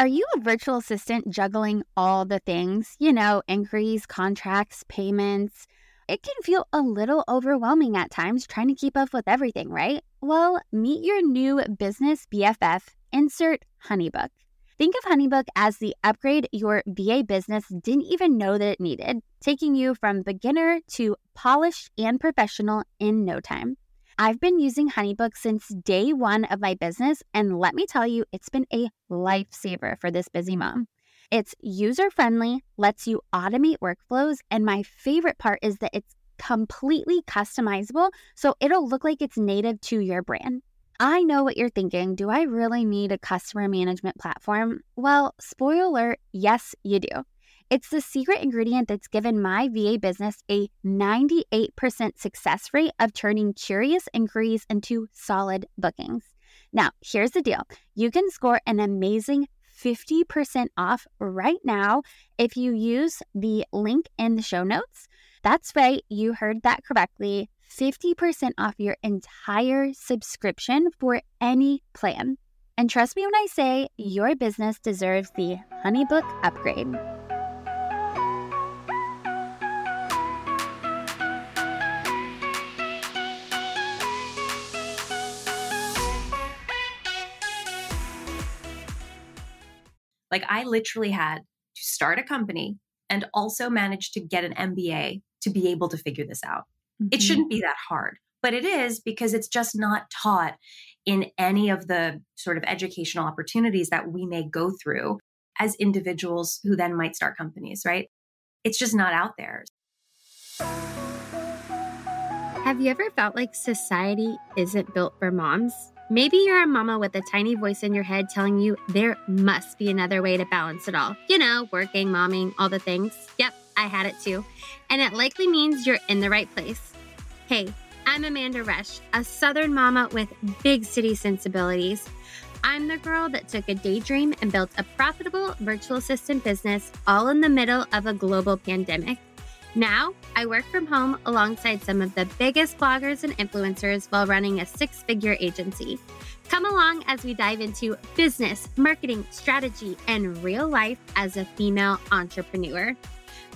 Are you a virtual assistant juggling all the things? You know, inquiries, contracts, payments. It can feel a little overwhelming at times trying to keep up with everything, right? Well, meet your new business BFF, insert HoneyBook. Think of HoneyBook as the upgrade your BA business didn't even know that it needed, taking you from beginner to polished and professional in no time. I've been using HoneyBook since day one of my business, and let me tell you, it's been a lifesaver for this busy mom. It's user-friendly, lets you automate workflows, and my favorite part is that it's completely customizable, so it'll look like it's native to your brand. I know what you're thinking, do I really need a customer management platform? Well, spoiler alert, yes, you do. It's the secret ingredient that's given my VA business a 98% success rate of turning curious inquiries into solid bookings. Now, here's the deal. You can score an amazing 50% off right now if you use the link in the show notes. That's right, you heard that correctly. 50% off your entire subscription for any plan. And trust me when I say your business deserves the HoneyBook upgrade. Like, I literally had to start a company and also manage to get an MBA to be able to figure this out. It shouldn't be that hard, but it is, because it's just not taught in any of the sort of educational opportunities that we may go through as individuals who then might start companies, right? It's just not out there. Have you ever felt like society isn't built for moms? Maybe you're a mama with a tiny voice in your head telling you there must be another way to balance it all. You know, working, momming, all the things. Yep. I had it too, and it likely means you're in the right place. Hey, I'm Amanda Rush, a Southern mama with big city sensibilities. I'm the girl that took a daydream and built a profitable virtual assistant business all in the middle of a global pandemic. Now, I work from home alongside some of the biggest bloggers and influencers while running a six-figure agency. Come along as we dive into business, marketing, strategy, and real life as a female entrepreneur.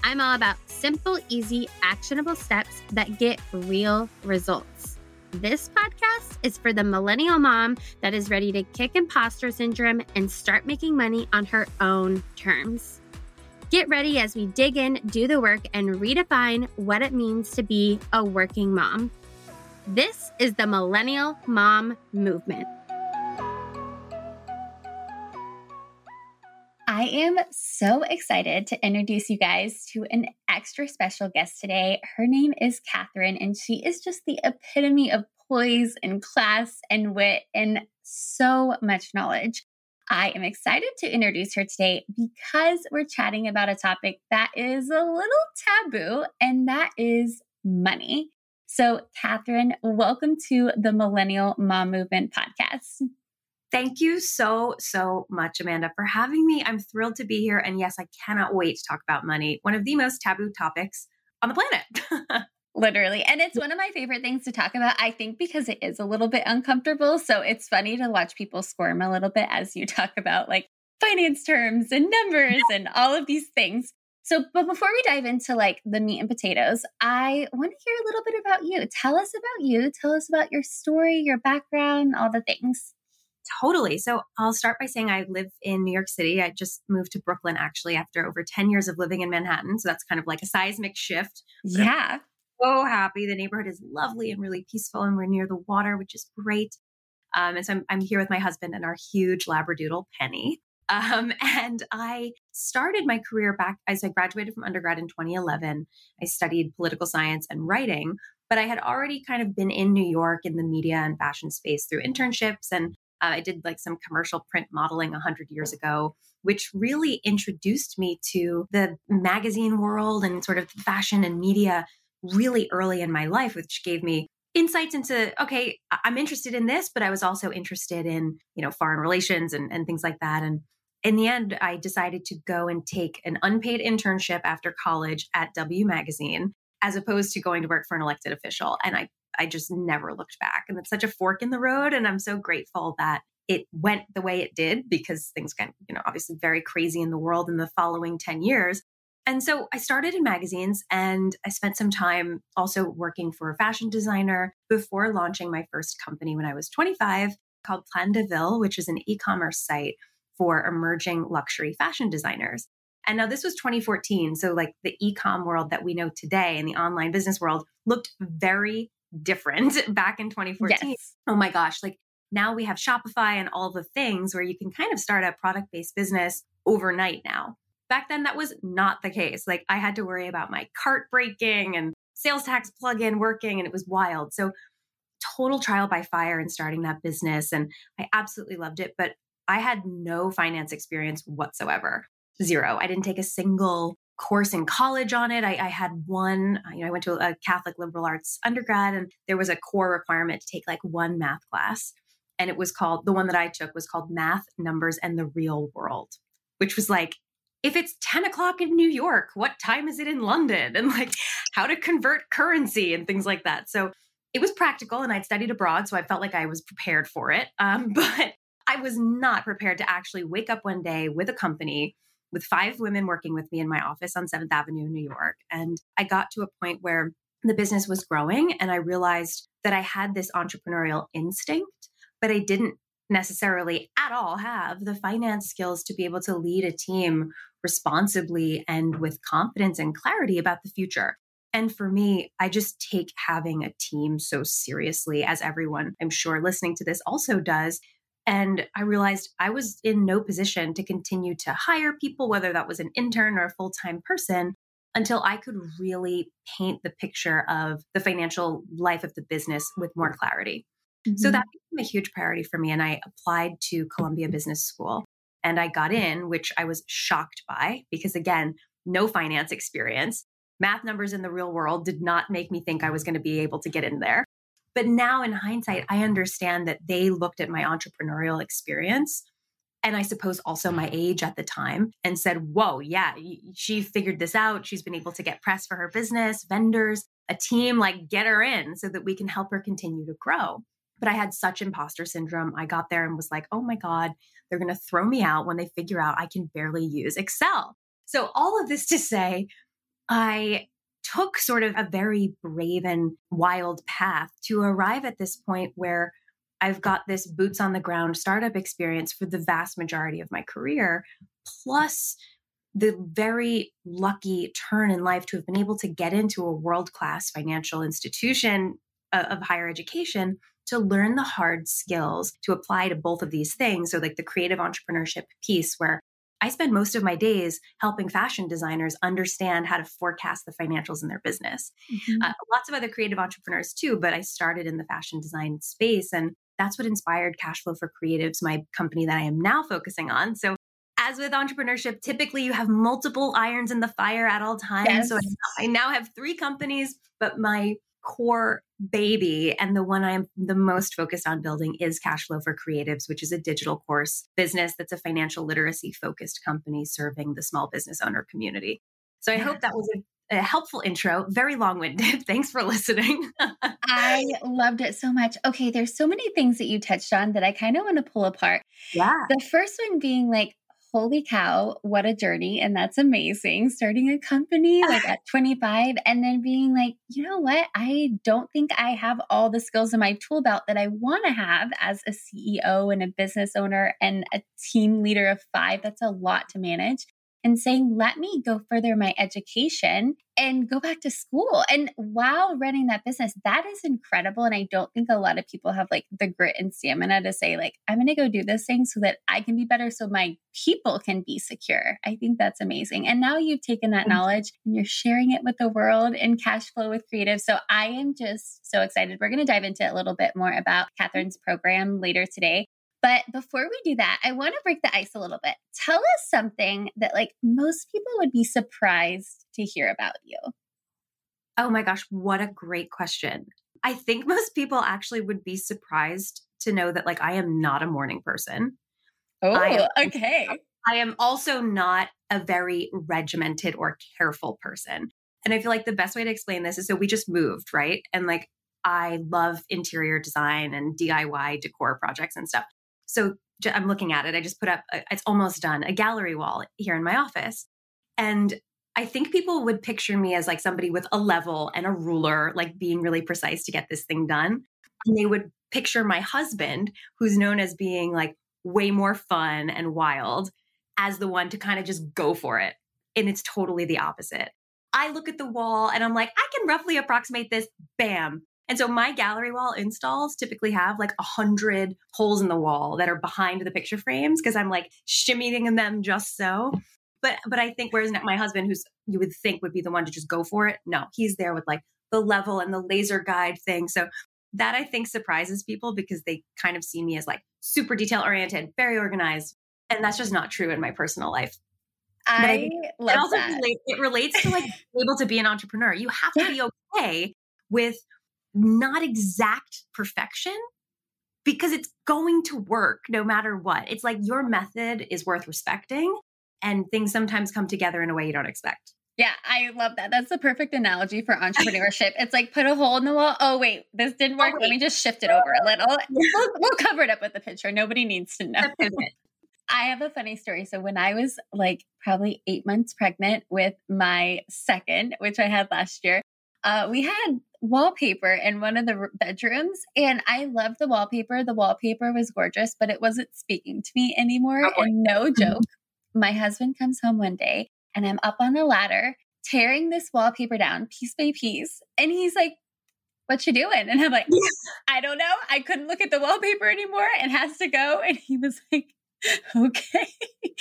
I'm all about simple, easy, actionable steps that get real results. This podcast is for the millennial mom that is ready to kick imposter syndrome and start making money on her own terms. Get ready as we dig in, do the work, and redefine what it means to be a working mom. This is the Millennial Mom Movement. I am so excited to introduce you guys to an extra special guest today. Her name is Catherine, and she is just the epitome of poise and class and wit and so much knowledge. I am excited to introduce her today because we're chatting about a topic that is a little taboo, and that is money. So, Catherine, welcome to the Millennial Mom Movement podcast. Thank you so, so much, Amanda, for having me. I'm thrilled to be here. And yes, I cannot wait to talk about money, one of the most taboo topics on the planet. Literally. And it's one of my favorite things to talk about, I think, because it is a little bit uncomfortable. So it's funny to watch people squirm a little bit as you talk about like finance terms and numbers and all of these things. So, but before we dive into like the meat and potatoes, I want to hear a little bit about you. Tell us about you. Tell us about your story, your background, all the things. Totally. So I'll start by saying I live in New York City. I just moved to Brooklyn, actually, after over 10 years of living in Manhattan. So that's kind of like a seismic shift. Yeah. So happy. The neighborhood is lovely and really peaceful, and we're near the water, which is great. And so I'm here with my husband and our huge Labradoodle, Penny. And I started my career back as I graduated from undergrad in 2011. I studied political science and writing, but I had already kind of been in New York in the media and fashion space through internships, and I did like some commercial print modeling 100 years ago, which really introduced me to the magazine world and sort of fashion and media really early in my life, which gave me insights into, okay, I'm interested in this, but I was also interested in, you know, foreign relations and things like that. And in the end, I decided to go and take an unpaid internship after college at W Magazine, as opposed to going to work for an elected official. And I just never looked back. And it's such a fork in the road. And I'm so grateful that it went the way it did because things got, obviously very crazy in the world in the following 10 years. And so I started in magazines and I spent some time also working for a fashion designer before launching my first company when I was 25 called Plan de Ville, which is an e-commerce site for emerging luxury fashion designers. And now this was 2014. So like the e-com world that we know today and the online business world looked very different back in 2014. Yes. Oh my gosh. Like now we have Shopify and all the things where you can kind of start a product-based business overnight now. Back then, that was not the case. Like I had to worry about my cart breaking and sales tax plugin working, and it was wild. So total trial by fire in starting that business. And I absolutely loved it, but I had no finance experience whatsoever. Zero. I didn't take a single course in college on it. I had one, I went to a Catholic liberal arts undergrad, and there was a core requirement to take like one math class. And it was called, the one that I took was called Math, Numbers, and the Real World, which was like, if it's 10 o'clock in New York, what time is it in London? And like how to convert currency and things like that. So it was practical and I'd studied abroad, so I felt like I was prepared for it. But I was not prepared to actually wake up one day with a company with five women working with me in my office on 7th Avenue in New York. And I got to a point where the business was growing and I realized that I had this entrepreneurial instinct, but I didn't necessarily at all have the finance skills to be able to lead a team responsibly and with confidence and clarity about the future. And for me, I just take having a team so seriously, as everyone I'm sure listening to this also does. And I realized I was in no position to continue to hire people, whether that was an intern or a full-time person, until I could really paint the picture of the financial life of the business with more clarity. Mm-hmm. So that became a huge priority for me. And I applied to Columbia Business School and I got in, which I was shocked by because, again, no finance experience. Math, numbers, in the real world did not make me think I was going to be able to get in there. But now in hindsight, I understand that they looked at my entrepreneurial experience and I suppose also my age at the time and said, whoa, yeah, she figured this out. She's been able to get press for her business, vendors, a team, like get her in so that we can help her continue to grow. But I had such imposter syndrome. I got there and was like, oh my God, they're going to throw me out when they figure out I can barely use Excel. So all of this to say, I took sort of a very brave and wild path to arrive at this point where I've got this boots on the ground startup experience for the vast majority of my career, plus the very lucky turn in life to have been able to get into a world-class financial institution of higher education to learn the hard skills to apply to both of these things. So like the creative entrepreneurship piece where I spend most of my days helping fashion designers understand how to forecast the financials in their business. Mm-hmm. Lots of other creative entrepreneurs too, but I started in the fashion design space and that's what inspired Cashflow for Creatives, my company that I am now focusing on. So as with entrepreneurship, typically you have multiple irons in the fire at all times. Yes. So I now have three companies, but my core baby and the one I'm the most focused on building is Cashflow for Creatives, which is a digital course business that's a financial literacy focused company serving the small business owner community. So I hope that was a helpful intro, very long-winded. Thanks for listening. I loved it so much. Okay, there's so many things that you touched on that I kind of want to pull apart. Yeah. The first one being like, holy cow, what a journey. And that's amazing. Starting a company like at 25 and then being like, you know what? I don't think I have all the skills in my tool belt that I want to have as a CEO and a business owner and a team leader of five. That's a lot to manage. And saying, let me go further my education and go back to school. And while running that business, that is incredible. And I don't think a lot of people have like the grit and stamina to say like, I'm going to go do this thing so that I can be better so my people can be secure. I think that's amazing. And now you've taken that knowledge and you're sharing it with the world in Cashflow with Creatives. So I am just so excited. We're going to dive into a little bit more about Catherine's program later today. But before we do that, I want to break the ice a little bit. Tell us something that like most people would be surprised to hear about you. Oh my gosh, what a great question. I think most people actually would be surprised to know that like I am not a morning person. Oh, okay. I am also not a very regimented or careful person. And I feel like the best way to explain this is so we just moved, right? And like I love interior design and DIY decor projects and stuff. So I'm looking at it. I just put up, it's almost done, a gallery wall here in my office. And I think people would picture me as like somebody with a level and a ruler, like being really precise to get this thing done. And they would picture my husband, who's known as being like way more fun and wild, as the one to kind of just go for it. And it's totally the opposite. I look at the wall and I'm like, I can roughly approximate this, bam. And so my gallery wall installs typically have like 100 holes in the wall that are behind the picture frames because I'm like shimmying in them just so. But I think, whereas my husband, who's you would think would be the one to just go for it, no, he's there with like the level and the laser guide thing. So that I think surprises people because they kind of see me as like super detail oriented, very organized. And that's just not true in my personal life. It relates to like being able to be an entrepreneur. You have to be okay with not exact perfection because it's going to work no matter what. It's like your method is worth respecting and things sometimes come together in a way you don't expect. Yeah, I love that. That's the perfect analogy for entrepreneurship. It's like put a hole in the wall. Oh, wait, this didn't work. Let me just shift it over a little. We'll cover it up with a picture. Nobody needs to know. I have a funny story. So when I was like probably 8 months pregnant with my second, which I had last year, we had wallpaper in one of the bedrooms and I loved the wallpaper. The wallpaper was gorgeous, but it wasn't speaking to me anymore. Oh, and no joke. My husband comes home one day and I'm up on a ladder tearing this wallpaper down piece by piece. And he's like, what you doing? And I'm like, I don't know. I couldn't look at the wallpaper anymore. It has to go. And he was like, okay.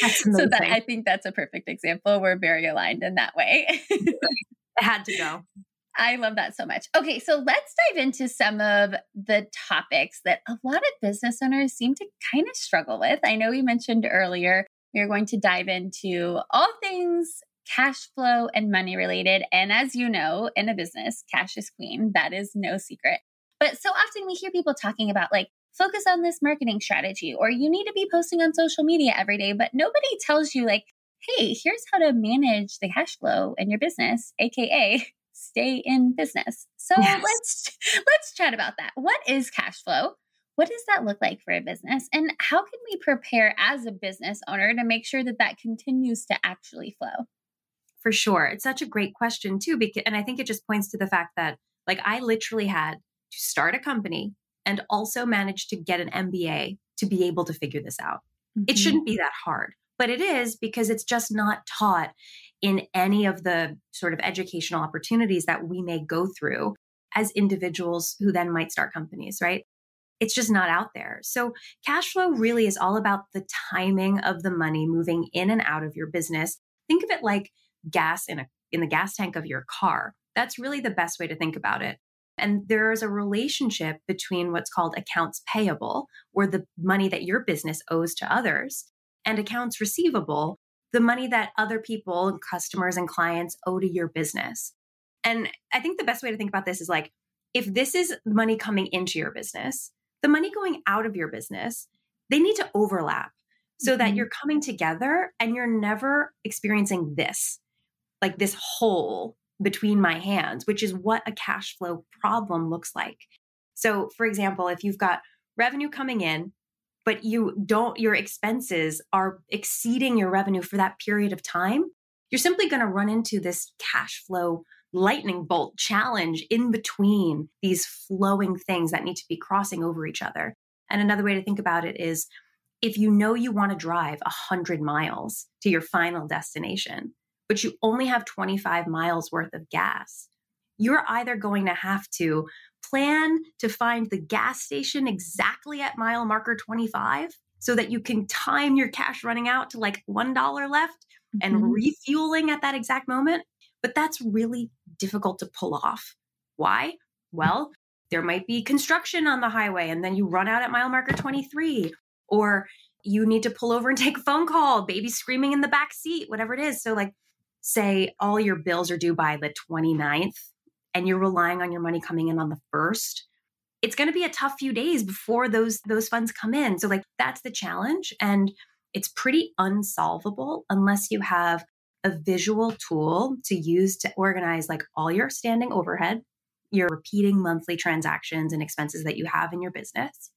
So that, I think that's a perfect example. We're very aligned in that way. It had to go. I love that so much. Okay. So let's dive into some of the topics that a lot of business owners seem to kind of struggle with. I know we mentioned earlier, we're going to dive into all things cash flow and money related. And as you know, in a business, cash is queen. That is no secret. But so often we hear people talking about like, focus on this marketing strategy, or you need to be posting on social media every day, but nobody tells you like, hey, here's how to manage the cash flow in your business, AKA stay in business. So let's chat about that. What is cash flow? What does that look like for a business? And how can we prepare as a business owner to make sure that that continues to actually flow? For sure. It's such a great question too, because, and I think it just points to the fact that like I literally had to start a company and also managed to get an MBA to be able to figure this out. Mm-hmm. It shouldn't be that hard, but it is because it's just not taught in any of the sort of educational opportunities that we may go through as individuals who then might start companies, right? It's just not out there. So cash flow really is all about the timing of the money moving in and out of your business. Think of it like gas in the gas tank of your car. That's really the best way to think about it. And there is a relationship between what's called accounts payable, or the money that your business owes to others, and accounts receivable, the money that other people and customers and clients owe to your business. And I think the best way to think about this is like, if this is money coming into your business, the money going out of your business, they need to overlap so mm-hmm. that you're coming together and you're never experiencing this, like this hole between my hands, which is what a cash flow problem looks like. So for example, if you've got revenue coming in, but your expenses are exceeding your revenue for that period of time, you're simply going to run into this cash flow lightning bolt challenge in between these flowing things that need to be crossing over each other. And another way to think about it is if you know you want to drive 100 miles to your final destination, but you only have 25 miles worth of gas, you're either going to have to plan to find the gas station exactly at mile marker 25 so that you can time your cash running out to like $1 left and mm-hmm. refueling at that exact moment. But that's really difficult to pull off. Why? Well, there might be construction on the highway and then you run out at mile marker 23, or you need to pull over and take a phone call, baby screaming in the back seat, whatever it is. So like, say all your bills are due by the 29th and you're relying on your money coming in on the 1st, it's going to be a tough few days before those funds come in. So like that's the challenge, and it's pretty unsolvable unless you have a visual tool to use to organize like all your standing overhead, your repeating monthly transactions and expenses that you have in your business,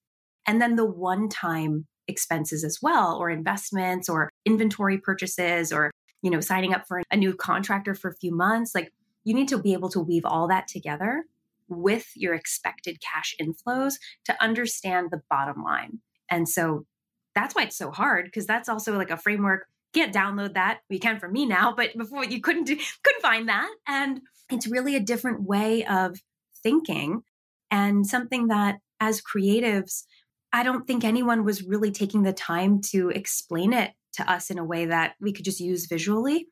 and then the one-time expenses as well, or investments or inventory purchases, or, you know, signing up for a new contractor for a few months. Like, you need to be able to weave all that together with your expected cash inflows to understand the bottom line. And so that's why it's so hard, because that's also like a framework. You can't download that. You can from me now, but before you couldn't find that. And it's really a different way of thinking, and something that as creatives, I don't think anyone was really taking the time to explain it to us in a way that we could just use visually.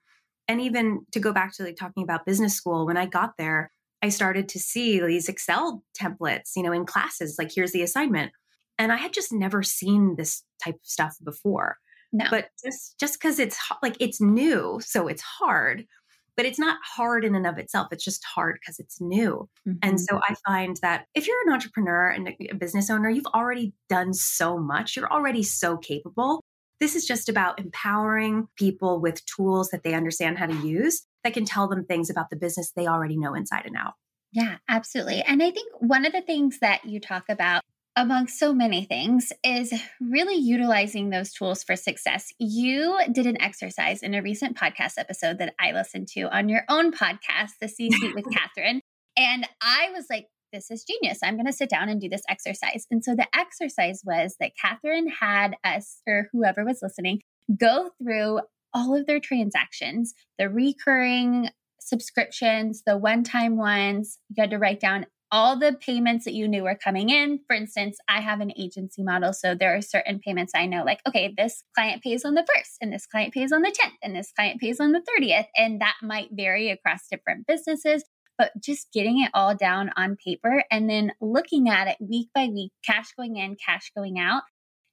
And even to go back to like talking about business school, when I got there, I started to see these Excel templates, you know, in classes, like here's the assignment. And I had just never seen this type of stuff before. No. But just because it's like, it's new, so it's hard, but it's not hard in and of itself. It's just hard because it's new. Mm-hmm. And so I find that if you're an entrepreneur and a business owner, you've already done so much. You're already so capable. This is just about empowering people with tools that they understand how to use that can tell them things about the business they already know inside and out. Yeah, absolutely. And I think one of the things that you talk about among so many things is really utilizing those tools for success. You did an exercise in a recent podcast episode that I listened to on your own podcast, The C-Suite with Catherine. And I was like, this is genius. I'm going to sit down and do this exercise. And so the exercise was that Catherine had us, or whoever was listening, go through all of their transactions, the recurring subscriptions, the one-time ones. You had to write down all the payments that you knew were coming in. For instance, I have an agency model. So there are certain payments I know, like, okay, this client pays on the 1st, and this client pays on the 10th, and this client pays on the 30th. And that might vary across different businesses, but just getting it all down on paper and then looking at it week by week, cash going in, cash going out.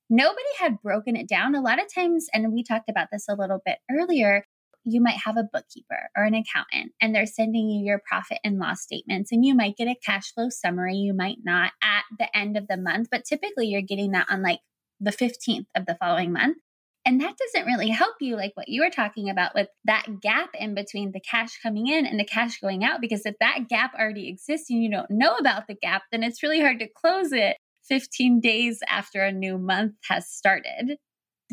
Nobody had broken it down. A lot of times, and we talked about this a little bit earlier, you might have a bookkeeper or an accountant, and they're sending you your profit and loss statements, and you might get a cash flow summary. You might not at the end of the month, but typically you're getting that on like the 15th of the following month. And that doesn't really help you, like what you were talking about with that gap in between the cash coming in and the cash going out, because if that gap already exists and you don't know about the gap, then it's really hard to close it 15 days after a new month has started.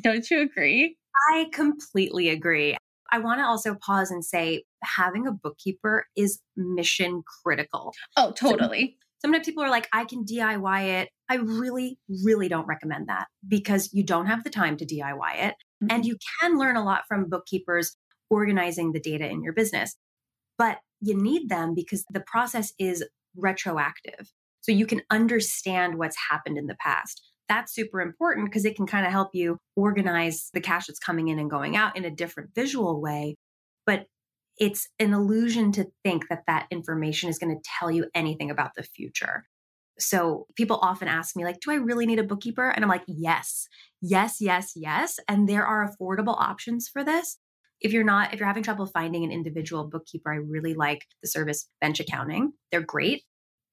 Don't you agree? I completely agree. I want to also pause and say having a bookkeeper is mission critical. Oh, totally. Sometimes people are like, I can DIY it. I really, really don't recommend that, because you don't have the time to DIY it. Mm-hmm. And you can learn a lot from bookkeepers organizing the data in your business, but you need them because the process is retroactive. So you can understand what's happened in the past. That's super important because it can kind of help you organize the cash that's coming in and going out in a different visual way. But it's an illusion to think that that information is going to tell you anything about the future. So people often ask me, like, do I really need a bookkeeper? And I'm like, yes. And there are affordable options for this. If you're having trouble finding an individual bookkeeper, I really like the service Bench Accounting. They're great.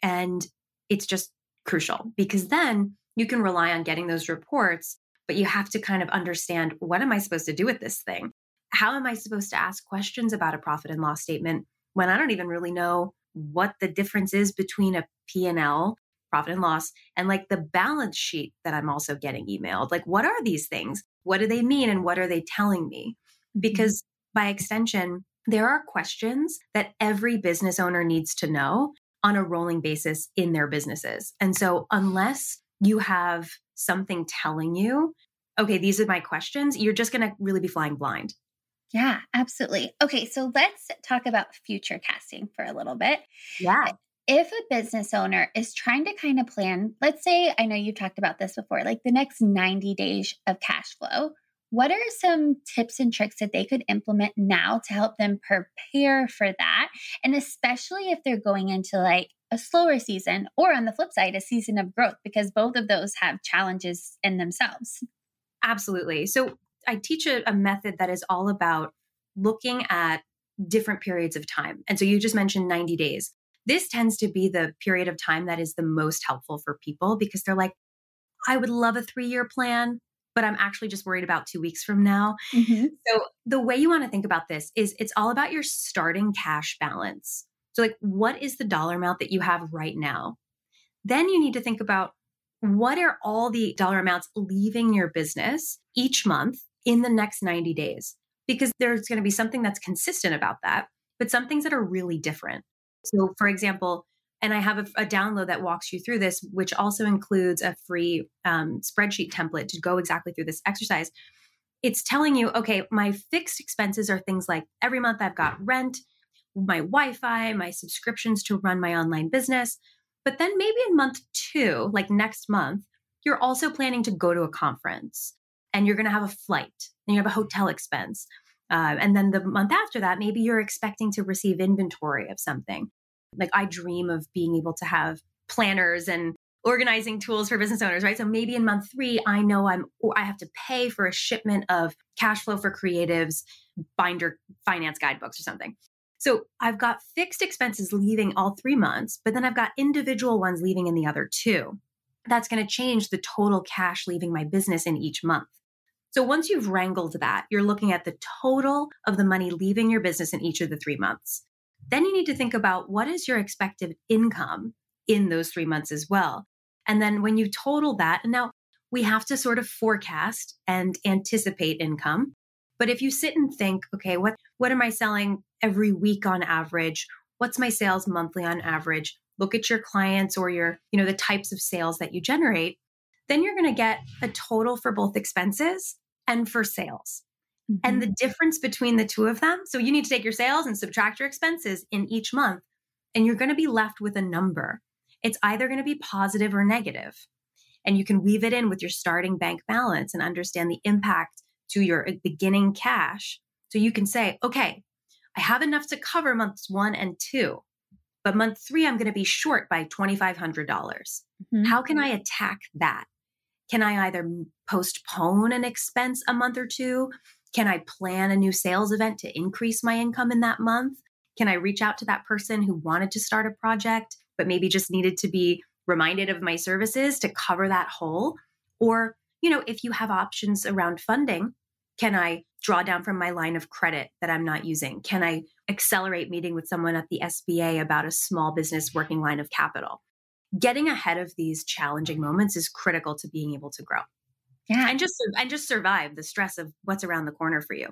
And it's just crucial because then you can rely on getting those reports, but you have to kind of understand, what am I supposed to do with this thing? How am I supposed to ask questions about a profit and loss statement when I don't even really know what the difference is between a P&L, profit and loss, and like the balance sheet that I'm also getting emailed? Like, what are these things? What do they mean? And what are they telling me? Because by extension, there are questions that every business owner needs to know on a rolling basis in their businesses. And so unless you have something telling you, okay, these are my questions, you're just going to really be flying blind. Yeah, absolutely. Okay, so let's talk about future casting for a little bit. Yeah. If a business owner is trying to kind of plan, let's say, I know you talked about this before, like the next 90 days of cash flow, what are some tips and tricks that they could implement now to help them prepare for that? And especially if they're going into like a slower season, or on the flip side, a season of growth, because both of those have challenges in themselves. Absolutely. So I teach a method that is all about looking at different periods of time. And so you just mentioned 90 days. This tends to be the period of time that is the most helpful for people because they're like, I would love a 3-year plan, but I'm actually just worried about 2 weeks from now. Mm-hmm. So the way you want to think about this is it's all about your starting cash balance. So like, what is the dollar amount that you have right now? Then you need to think about, what are all the dollar amounts leaving your business each month in the next 90 days? Because there's going to be something that's consistent about that, but some things that are really different. So for example, and I have a download that walks you through this, which also includes a free spreadsheet template to go exactly through this exercise. It's telling you, okay, my fixed expenses are things like every month I've got rent, my Wi-Fi, my subscriptions to run my online business. But then maybe in month two, like next month, you're also planning to go to a conference and you're going to have a flight and you have a hotel expense. And then the month after that, maybe you're expecting to receive inventory of something. Like I dream of being able to have planners and organizing tools for business owners, right? So maybe in month three, I know I have to pay for a shipment of Cashflow for Creatives binder finance guidebooks or something. So I've got fixed expenses leaving all 3 months, but then I've got individual ones leaving in the other two. That's going to change the total cash leaving my business in each month. So once you've wrangled that, you're looking at the total of the money leaving your business in each of the 3 months. Then you need to think about what is your expected income in those 3 months as well. And then when you total that, and now we have to sort of forecast and anticipate income. But if you sit and think, okay, what am I selling every week on average? What's my sales monthly on average? Look at your clients or your, the types of sales that you generate. Then you're going to get a total for both expenses and for sales. Mm-hmm. And the difference between the two of them. So you need to take your sales and subtract your expenses in each month, and you're going to be left with a number. It's either going to be positive or negative. And you can weave it in with your starting bank balance and understand the impact to your beginning cash. So you can say, okay, I have enough to cover months 1 and 2, but month 3, I'm going to be short by $2,500. Mm-hmm. How can I attack that? Can I either postpone an expense a month or two? Can I plan a new sales event to increase my income in that month? Can I reach out to that person who wanted to start a project, but maybe just needed to be reminded of my services to cover that hole? Or, if you have options around funding, can I draw down from my line of credit that I'm not using? Can I accelerate meeting with someone at the SBA about a small business working line of capital? Getting ahead of these challenging moments is critical to being able to grow. Yeah. And just survive the stress of what's around the corner for you.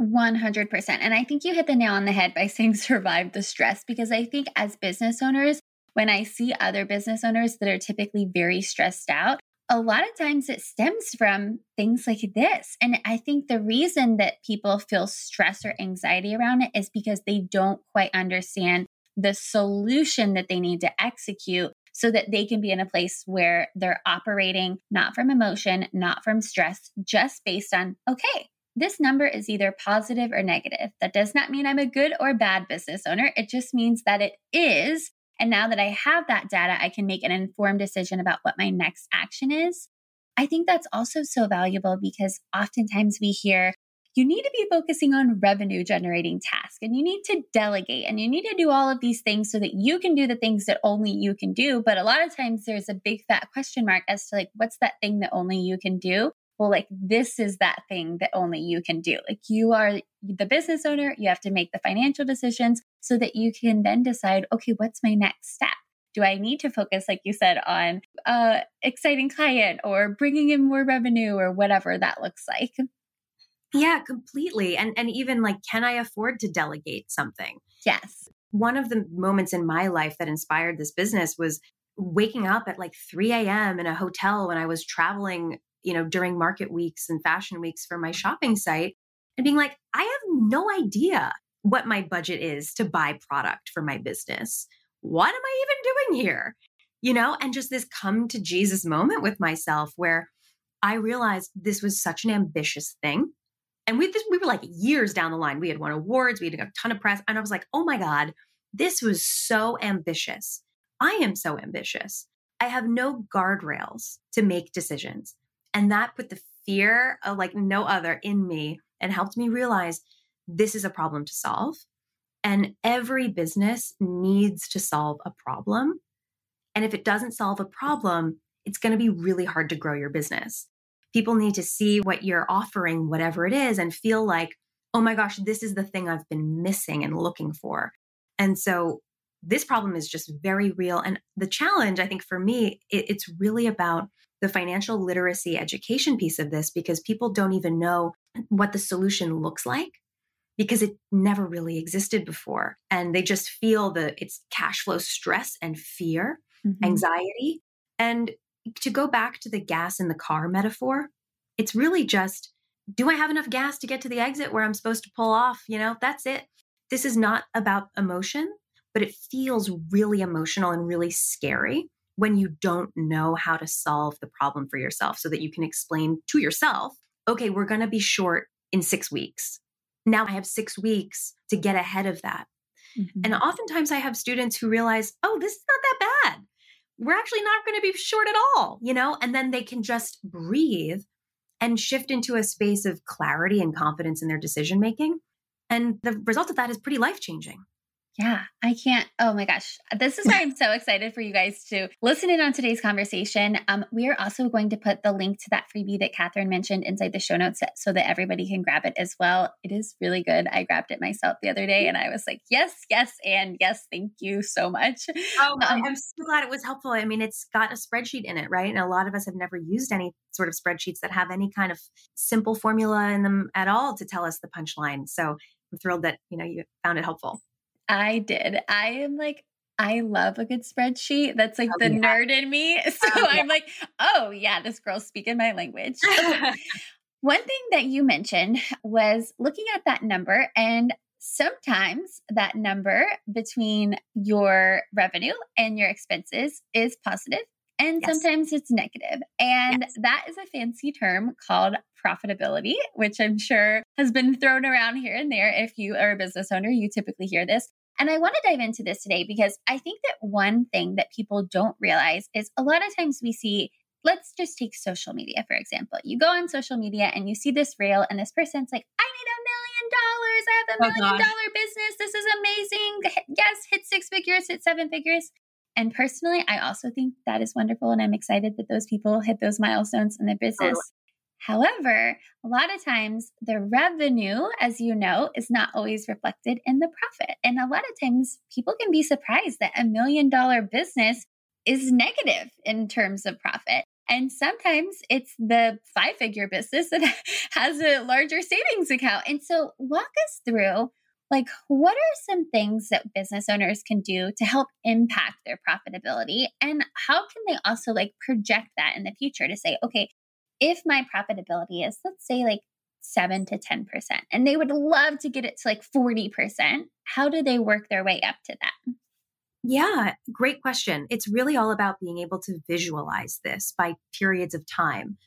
100%. And I think you hit the nail on the head by saying survive the stress, because I think as business owners, when I see other business owners that are typically very stressed out, a lot of times it stems from things like this. And I think the reason that people feel stress or anxiety around it is because they don't quite understand the solution that they need to execute, so that they can be in a place where they're operating not from emotion, not from stress, just based on, okay, this number is either positive or negative. That does not mean I'm a good or bad business owner. It just means that it is. And now that I have that data, I can make an informed decision about what my next action is. I think that's also so valuable, because oftentimes we hear, you need to be focusing on revenue generating tasks, and you need to delegate, and you need to do all of these things so that you can do the things that only you can do. But a lot of times there's a big fat question mark as to what's that thing that only you can do? Well, this is that thing that only you can do. You are the business owner. You have to make the financial decisions so that you can then decide, okay, what's my next step? Do I need to focus, like you said, on exciting client or bringing in more revenue or whatever that looks like? Yeah, completely. And even can I afford to delegate something? Yes. One of the moments in my life that inspired this business was waking up at 3 a.m. in a hotel when I was traveling, during market weeks and fashion weeks for my shopping site, and being like, I have no idea what my budget is to buy product for my business. What am I even doing here? And just this come to Jesus moment with myself where I realized this was such an ambitious thing. And we were years down the line. We had won awards. We had a ton of press. And I was like, oh my God, this was so ambitious. I am so ambitious. I have no guardrails to make decisions. And that put the fear of no other in me and helped me realize this is a problem to solve. And every business needs to solve a problem. And if it doesn't solve a problem, it's going to be really hard to grow your business. People need to see what you're offering, whatever it is, and feel like, oh my gosh, this is the thing I've been missing and looking for. And so this problem is just very real. And the challenge, I think for me, it's really about the financial literacy education piece of this, because people don't even know what the solution looks like because it never really existed before. And they just feel that it's cash flow stress and fear, anxiety. And to go back to the gas in the car metaphor, it's really just, do I have enough gas to get to the exit where I'm supposed to pull off? You know, that's it. This is not about emotion, but it feels really emotional and really scary when you don't know how to solve the problem for yourself so that you can explain to yourself, okay, we're going to be short in 6 weeks. Now I have 6 weeks to get ahead of that. And oftentimes I have students who realize, oh, this is not that bad. We're actually not going to be short at all, you know, and then they can just breathe and shift into a space of clarity and confidence in their decision-making. And the result of that is pretty life-changing. Yeah, I can't. Oh my gosh. This is why I'm so excited for you guys to listen in on today's conversation. We are also going to put the link to that freebie that Catherine mentioned inside the show notes so that everybody can grab it as well. It is really good. I grabbed it myself the other day and I was like, yes, yes, and yes, thank you so much. Oh, I'm so glad it was helpful. I mean, it's got a spreadsheet in it, right? And a lot of us have never used any sort of spreadsheets that have any kind of simple formula in them at all to tell us the punchline. So I'm thrilled that, you know, you found it helpful. I did. I am like, I love a good spreadsheet. That's like the nerd in me. So I'm like, oh yeah, this girl's speaking my language. One thing that you mentioned was looking at that number, and sometimes that number between your revenue and your expenses is positive, and sometimes it's negative. And that is a fancy term called profitability, which I'm sure has been thrown around here and there. If you are a business owner, you typically hear this. And I want to dive into this today because I think that one thing that people don't realize is a lot of times we see, let's just take social media, for example. You go on social media and you see this reel and this person's like, I need $1 million. I have a $1 million business. This is amazing. Yes, hit 6 figures, hit 7 figures. And personally, I also think that is wonderful. And I'm excited that those people hit those milestones in their business. However, a lot of times the revenue, as you know, is not always reflected in the profit. And a lot of times people can be surprised that $1 million business is negative in terms of profit. And sometimes it's the 5-figure business that has a larger savings account. And so walk us through, like, what are some things that business owners can do to help impact their profitability? And how can they also like project that in the future to say, okay, if my profitability is, let's say like 7 to 10%, and they would love to get it to like 40%, how do they work their way up to that? Yeah, great question. It's really all about being able to visualize this by periods of time.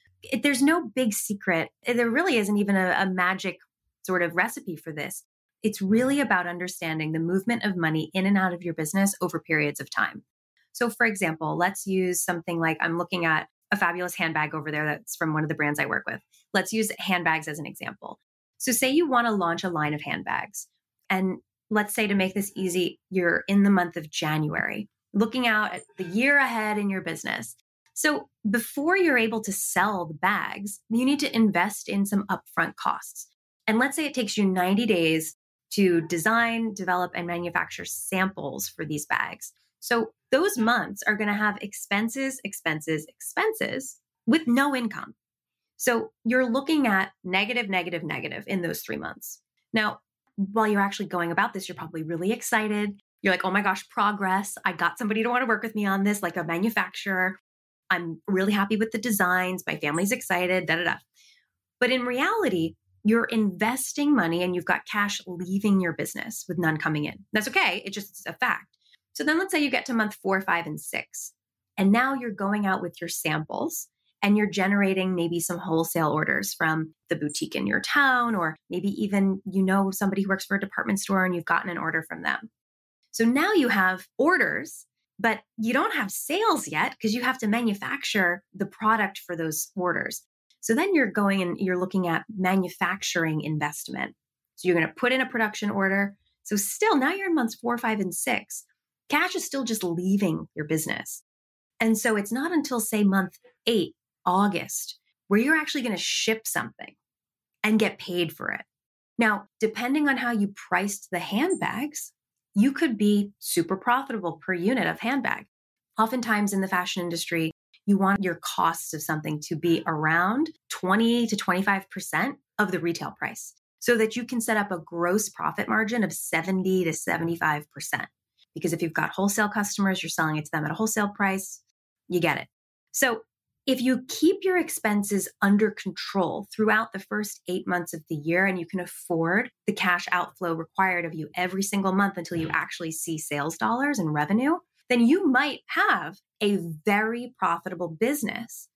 There's no big secret. There really isn't even a magic sort of recipe for this. It's really about understanding the movement of money in and out of your business over periods of time. So for example, let's use something like, I'm looking at a fabulous handbag over there that's from one of the brands I work with. Let's use handbags as an example. So say you want to launch a line of handbags. And let's say, to make this easy, you're in the month of January, looking out at the year ahead in your business. So before you're able to sell the bags, you need to invest in some upfront costs. And let's say it takes you 90 days to design, develop, and manufacture samples for these bags. So those months are going to have expenses with no income. So you're looking at negative in those 3 months. Now, while you're actually going about this, you're probably really excited. You're like, oh my gosh, progress. I got somebody to want to work with me on this, like a manufacturer. I'm really happy with the designs. My family's excited, But in reality, you're investing money and you've got cash leaving your business with none coming in. That's okay. It's just a fact. So then let's say you get to month 4, 5, and 6, and now you're going out with your samples and you're generating maybe some wholesale orders from the boutique in your town, or maybe even, you know, somebody who works for a department store and you've gotten an order from them. So now you have orders, but you don't have sales yet because you have to manufacture the product for those orders. So then you're going and you're looking at manufacturing investment. So you're going to put in a production order. So still, now you're in months 4, 5, and 6. Cash is still just leaving your business. And so it's not until, say, month 8, August, where you're actually going to ship something and get paid for it. Now, depending on how you priced the handbags, you could be super profitable per unit of handbag. Oftentimes in the fashion industry, you want your cost of something to be around 20 to 25% of the retail price so that you can set up a gross profit margin of 70 to 75%. Because if you've got wholesale customers, you're selling it to them at a wholesale price, you get it. So if you keep your expenses under control throughout the first 8 months of the year, and you can afford the cash outflow required of you every single month until you actually see sales dollars and revenue, then you might have a very profitable business,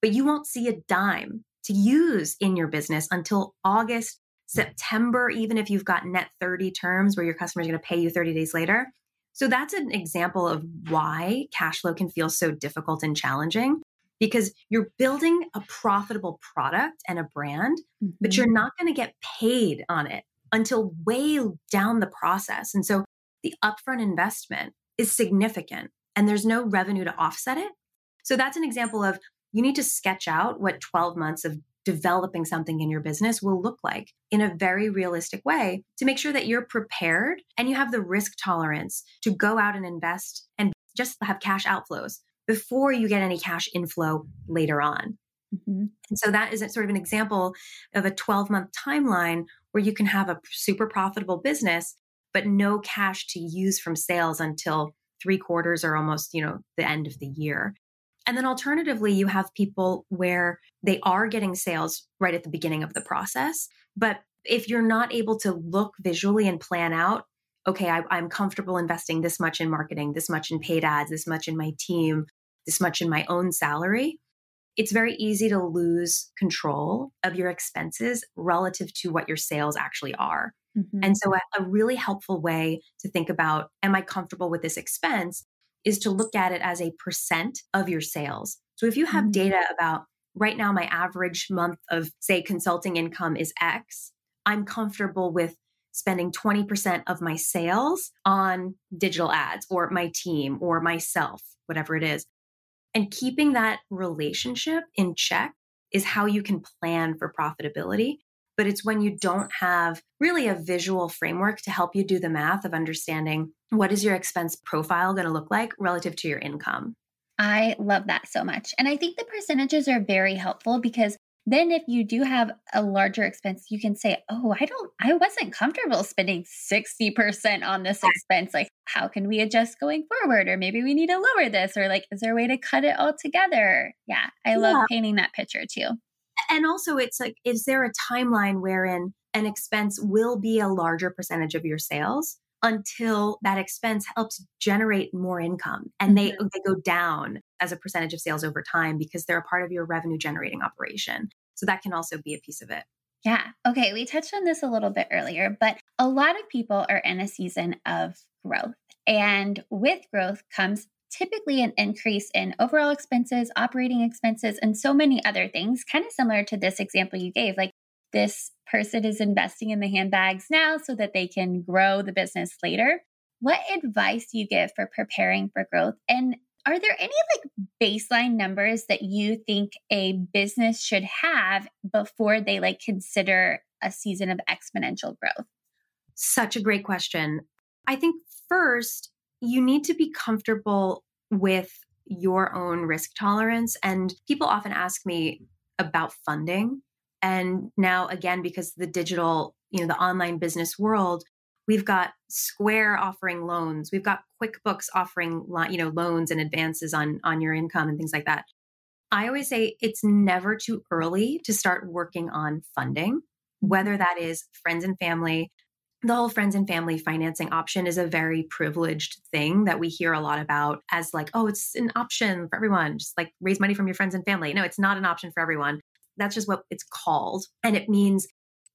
but you won't see a dime to use in your business until August, September, even if you've got net 30 terms where your customer is going to pay you 30 days later. So that's an example of why cash flow can feel so difficult and challenging, because you're building a profitable product and a brand, but you're not going to get paid on it until way down the process. And so the upfront investment is significant and there's no revenue to offset it. So that's an example of you need to sketch out what 12 months of developing something in your business will look like in a very realistic way to make sure that you're prepared and you have the risk tolerance to go out and invest and just have cash outflows before you get any cash inflow later on. And so that is sort of an example of a 12-month timeline where you can have a super profitable business, but no cash to use from sales until 3 quarters or almost, the end of the year. And then alternatively, you have people where they are getting sales right at the beginning of the process. But if you're not able to look visually and plan out, okay, I'm comfortable investing this much in marketing, this much in paid ads, this much in my team, this much in my own salary, it's very easy to lose control of your expenses relative to what your sales actually are. And so a really helpful way to think about, am I comfortable with this expense, is to look at it as a percent of your sales. So if you have data about right now, my average month of, say, consulting income is X, I'm comfortable with spending 20% of my sales on digital ads or my team or myself, whatever it is. And keeping that relationship in check is how you can plan for profitability. But it's when you don't have really a visual framework to help you do the math of understanding what is your expense profile going to look like relative to your income. I love that so much. And I think the percentages are very helpful because then if you do have a larger expense, you can say, oh, I wasn't comfortable spending 60% on this expense. Like, how can we adjust going forward? Or maybe we need to lower this, or like, is there a way to cut it all together? Yeah. I love painting that picture too. And also it's like, is there a timeline wherein an expense will be a larger percentage of your sales until that expense helps generate more income? And they go down as a percentage of sales over time because they're a part of your revenue generating operation. So that can also be a piece of it. Yeah. Okay. We touched on this a little bit earlier, but a lot of people are in a season of growth. And with growth comes typically an increase in overall expenses, operating expenses, and so many other things, kind of similar to this example you gave. Like, this person is investing in the handbags now so that they can grow the business later. What advice do you give for preparing for growth? And are there any baseline numbers that you think a business should have before they consider a season of exponential growth? Such a great question. I think first, you need to be comfortable with your own risk tolerance. And people often ask me about funding. And now, again, because the digital, the online business world, we've got Square offering loans. We've got QuickBooks offering, loans and advances on your income and things like that. I always say it's never too early to start working on funding, whether that is friends and family. The whole friends and family financing option is a very privileged thing that we hear a lot about as it's an option for everyone. Just raise money from your friends and family. No, it's not an option for everyone. That's just what it's called. And it means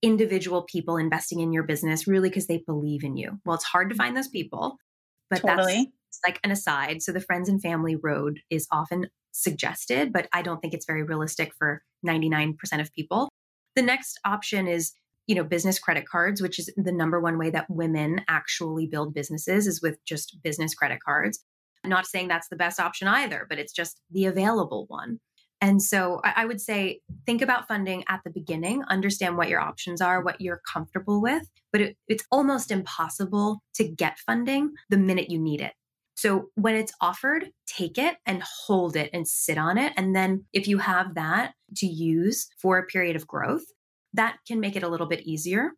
individual people investing in your business really because they believe in you. Well, it's hard to find those people, but that's an aside. So the friends and family road is often suggested, but I don't think it's very realistic for 99% of people. The next option is business credit cards, which is the number one way that women actually build businesses is with just business credit cards. I'm not saying that's the best option either, but it's just the available one. And so I would say, think about funding at the beginning, understand what your options are, what you're comfortable with, but it's almost impossible to get funding the minute you need it. So when it's offered, take it and hold it and sit on it. And then if you have that to use for a period of growth, that can make it a little bit easier.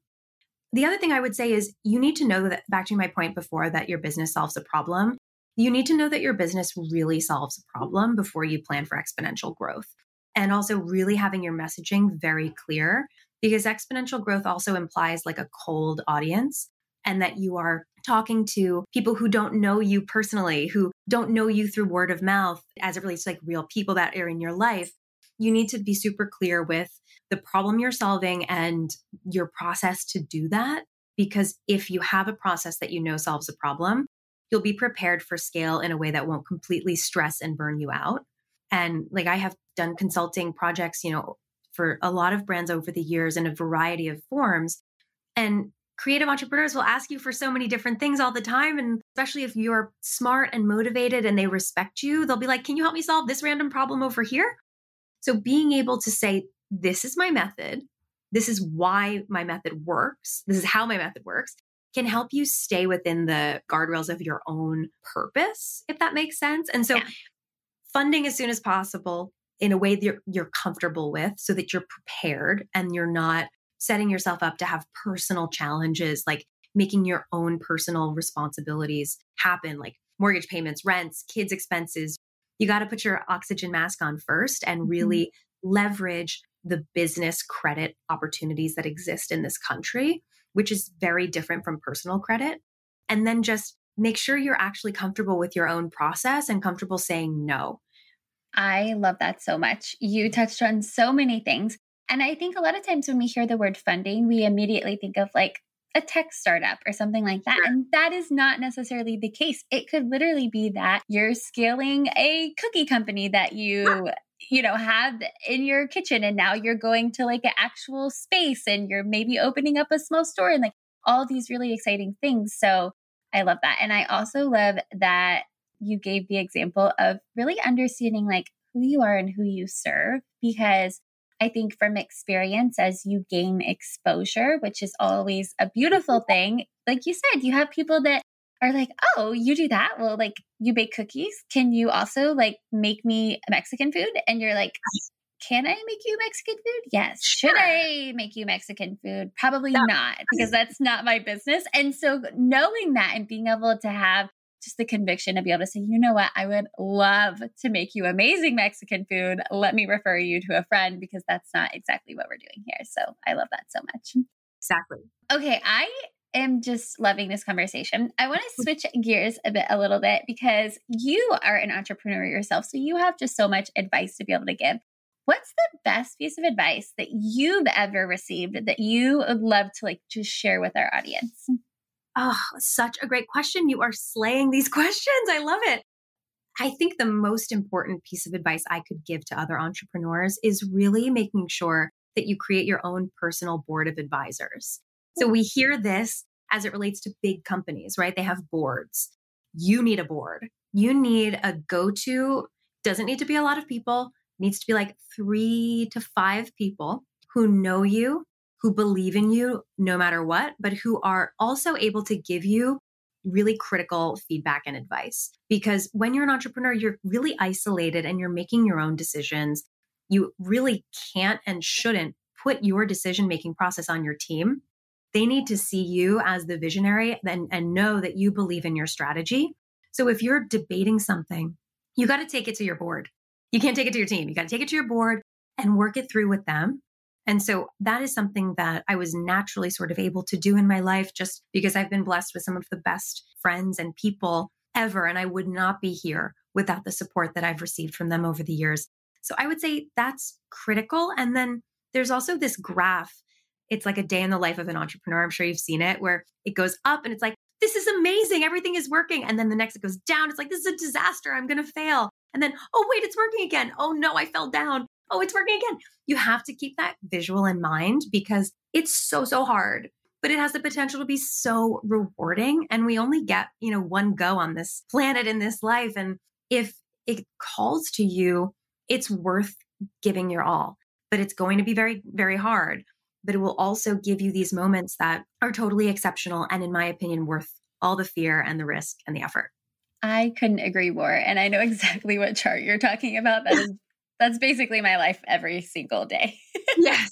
The other thing I would say is you need to know that, back to my point before, that your business solves a problem. You need to know that your business really solves a problem before you plan for exponential growth. And also really having your messaging very clear, because exponential growth also implies like a cold audience, and that you are talking to people who don't know you personally, who don't know you through word of mouth as it relates to like real people that are in your life. You need to be super clear with the problem you're solving and your process to do that. Because if you have a process that you know solves a problem, you'll be prepared for scale in a way that won't completely stress and burn you out. And like I have done consulting projects, you know, for a lot of brands over the years in a variety of forms. And creative entrepreneurs will ask you for so many different things all the time. And especially if you're smart and motivated and they respect you, they'll be like, can you help me solve this random problem over here? So being able to say, this is my method, this is why my method works, this is how my method works, can help you stay within the guardrails of your own purpose, if that makes sense. And so funding as soon as possible in a way that you're comfortable with so that you're prepared and you're not setting yourself up to have personal challenges, like making your own personal responsibilities happen, like mortgage payments, rents, kids' expenses. You got to put your oxygen mask on first and really leverage the business credit opportunities that exist in this country, which is very different from personal credit. And then just make sure you're actually comfortable with your own process and comfortable saying no. I love that so much. You touched on so many things. And I think a lot of times when we hear the word funding, we immediately think of like a tech startup or something like that. Sure. And that is not necessarily the case. It could literally be that you're scaling a cookie company that you know, have in your kitchen. And now you're going to like an actual space and you're maybe opening up a small store and like all these really exciting things. So I love that. And I also love that you gave the example of really understanding like who you are and who you serve, because I think from experience, as you gain exposure, which is always a beautiful thing, like you said, you have people that are like, oh, you do that? Well, like you bake cookies. Can you also like make me Mexican food? And you're like, can I make you Mexican food? Yes. Sure. Should I make you Mexican food? Probably not, because that's not my business. And so knowing that and being able to have just the conviction to be able to say, you know what, I would love to make you amazing Mexican food. Let me refer you to a friend, because that's not exactly what we're doing here. So I love that so much. Exactly. Okay. I am just loving this conversation. I want to switch gears a little bit because you are an entrepreneur yourself. So you have just so much advice to be able to give. What's the best piece of advice that you've ever received that you would love to like just share with our audience? Oh, such a great question. You are slaying these questions. I love it. I think the most important piece of advice I could give to other entrepreneurs is really making sure that you create your own personal board of advisors. So we hear this as it relates to big companies, right? They have boards. You need a board. You need a go-to. Doesn't need to be a lot of people. Needs to be like 3 to 5 people who know you, who believe in you no matter what, but who are also able to give you really critical feedback and advice. Because when you're an entrepreneur, you're really isolated and you're making your own decisions. You really can't and shouldn't put your decision-making process on your team. They need to see you as the visionary and know that you believe in your strategy. So if you're debating something, you got to take it to your board. You can't take it to your team. You got to take it to your board and work it through with them. And so that is something that I was naturally sort of able to do in my life, just because I've been blessed with some of the best friends and people ever. And I would not be here without the support that I've received from them over the years. So I would say that's critical. And then there's also this graph. It's like a day in the life of an entrepreneur. I'm sure you've seen it, where it goes up and it's like, this is amazing. Everything is working. And then the next it goes down. It's like, this is a disaster. I'm going to fail. And then, oh, wait, it's working again. Oh no, I fell down. Oh, it's working again. You have to keep that visual in mind, because it's so, so hard, but it has the potential to be so rewarding. And we only get, you know, one go on this planet in this life. And if it calls to you, it's worth giving your all. But it's going to be very, very hard. But it will also give you these moments that are totally exceptional and, in my opinion, worth all the fear and the risk and the effort. I couldn't agree more. And I know exactly what chart you're talking about. That's basically my life every single day. Yes.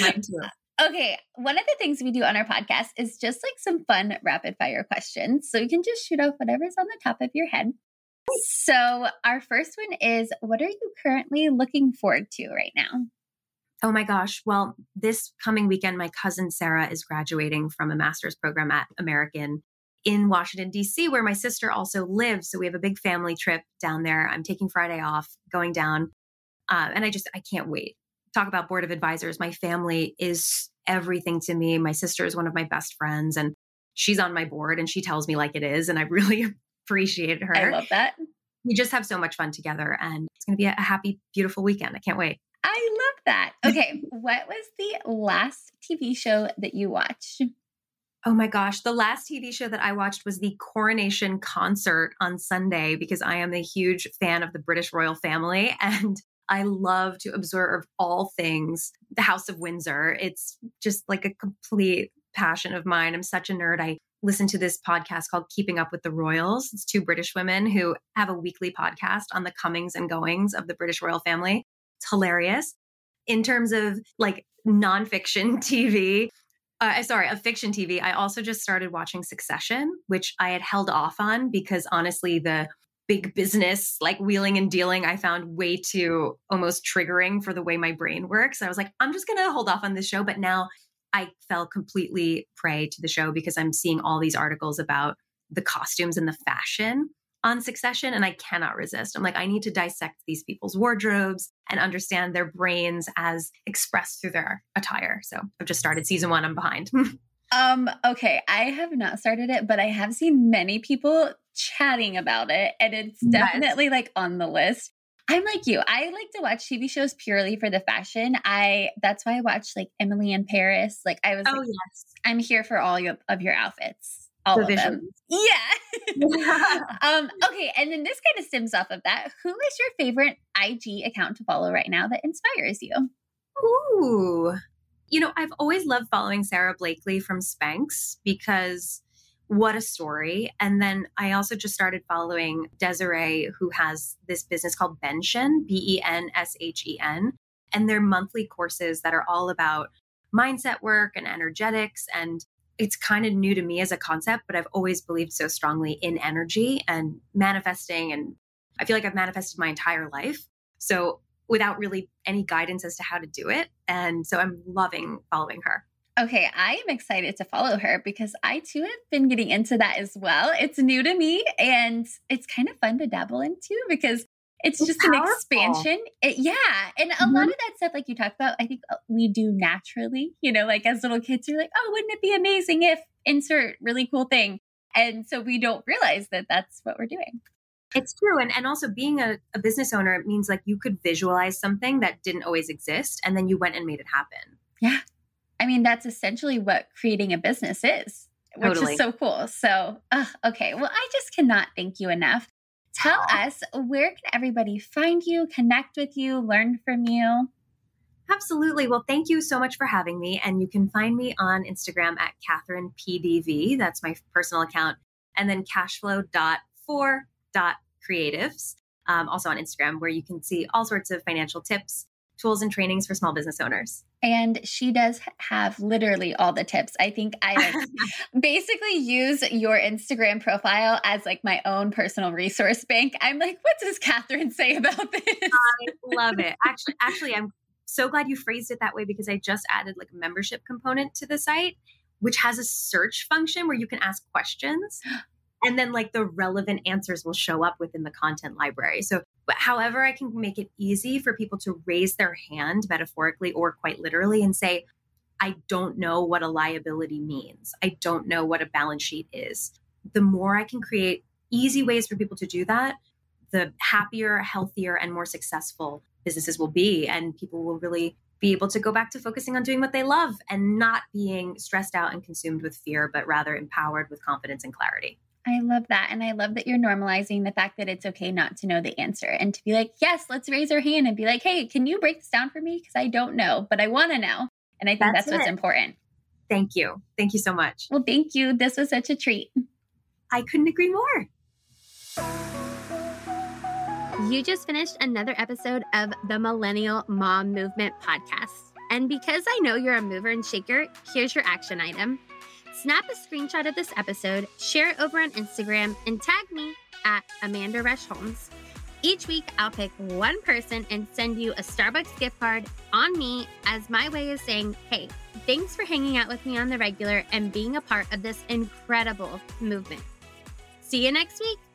Mine too. Okay. One of the things we do on our podcast is just like some fun rapid fire questions. So you can just shoot off whatever's on the top of your head. So our first one is, what are you currently looking forward to right now? Oh my gosh. Well, this coming weekend, my cousin Sarah is graduating from a master's program at American in Washington, D.C., where my sister also lives. So we have a big family trip down there. I'm taking Friday off, going down. And I can't wait. Talk about board of advisors. My family is everything to me. My sister is one of my best friends and she's on my board and she tells me like it is. And I really appreciate her. I love that. We just have so much fun together and it's going to be a happy, beautiful weekend. I can't wait. I love that. Okay. What was the last TV show that you watched? Oh my gosh. The last TV show that I watched was the coronation concert on Sunday because I am a huge fan of the British royal family and I love to observe all things the House of Windsor. It's just like a complete passion of mine. I'm such a nerd. I listen to this podcast called Keeping Up with the Royals. It's two British women who have a weekly podcast on the comings and goings of the British royal family. It's hilarious. In terms of like nonfiction TV, of fiction TV, I also just started watching Succession, which I had held off on because honestly, the big business, like wheeling and dealing, I found way too almost triggering for the way my brain works. I was like, I'm just going to hold off on this show. But now I fell completely prey to the show because I'm seeing all these articles about the costumes and the fashion on Succession. And I cannot resist. I'm like, I need to dissect these people's wardrobes and understand their brains as expressed through their attire. So I've just started season one. I'm behind. Okay. I have not started it, but I have seen many people chatting about it. And it's definitely like on the list. I'm like you. I like to watch TV shows purely for the fashion. That's why I watched like Emily in Paris. Like I was I'm here for all of your outfits. All the of visions. Them. Yeah. Okay. And then this kind of stems off of that. Who is your favorite IG account to follow right now that inspires you? Ooh. You know, I've always loved following Sarah Blakely from Spanx because what a story. And then I also just started following Desiree, who has this business called Benson, Benshen. And their monthly courses that are all about mindset work and energetics. And it's kind of new to me as a concept, but I've always believed so strongly in energy and manifesting. And I feel like I've manifested my entire life. So without really any guidance as to how to do it. And so I'm loving following her. Okay. I am excited to follow her because I too have been getting into that as well. It's new to me and it's kind of fun to dabble into because it's just powerful. An expansion. And a lot of that stuff, like you talked about, I think we do naturally, you know, like as little kids, you're like, oh, wouldn't it be amazing if insert really cool thing. And so we don't realize that that's what we're doing. It's true. And also being a business owner, it means like you could visualize something that didn't always exist. And then you went and made it happen. Yeah. I mean, that's essentially what creating a business is, which totally. Is so cool. So, okay. Well, I just cannot thank you enough. Tell us, where can everybody find you, connect with you, learn from you? Absolutely. Well, thank you so much for having me. And you can find me on Instagram at Catherine PDV. That's my personal account. And then cashflow.for.creatives, also on Instagram, where you can see all sorts of financial tips, tools, and trainings for small business owners. And she does have literally all the tips. I think I basically use your Instagram profile as like my own personal resource bank. I'm like, what does Catherine say about this? I love it. Actually, I'm so glad you phrased it that way because I just added like a membership component to the site, which has a search function where you can ask questions. And then like the relevant answers will show up within the content library. So however I can make it easy for people to raise their hand metaphorically or quite literally and say, I don't know what a liability means. I don't know what a balance sheet is. The more I can create easy ways for people to do that, the happier, healthier, and more successful businesses will be. And people will really be able to go back to focusing on doing what they love and not being stressed out and consumed with fear, but rather empowered with confidence and clarity. I love that. And I love that you're normalizing the fact that it's okay not to know the answer and to be like, yes, let's raise our hand and be like, hey, can you break this down for me? Because I don't know, but I want to know. And I think that's what's important. Thank you. Thank you so much. Well, thank you. This was such a treat. I couldn't agree more. You just finished another episode of the Millennial Mom Movement podcast. And because I know you're a mover and shaker, here's your action item. Snap a screenshot of this episode, share it over on Instagram, and tag me at Amanda Rush Holmes. Each week, I'll pick one person and send you a Starbucks gift card on me as my way of saying, hey, thanks for hanging out with me on the regular and being a part of this incredible movement. See you next week.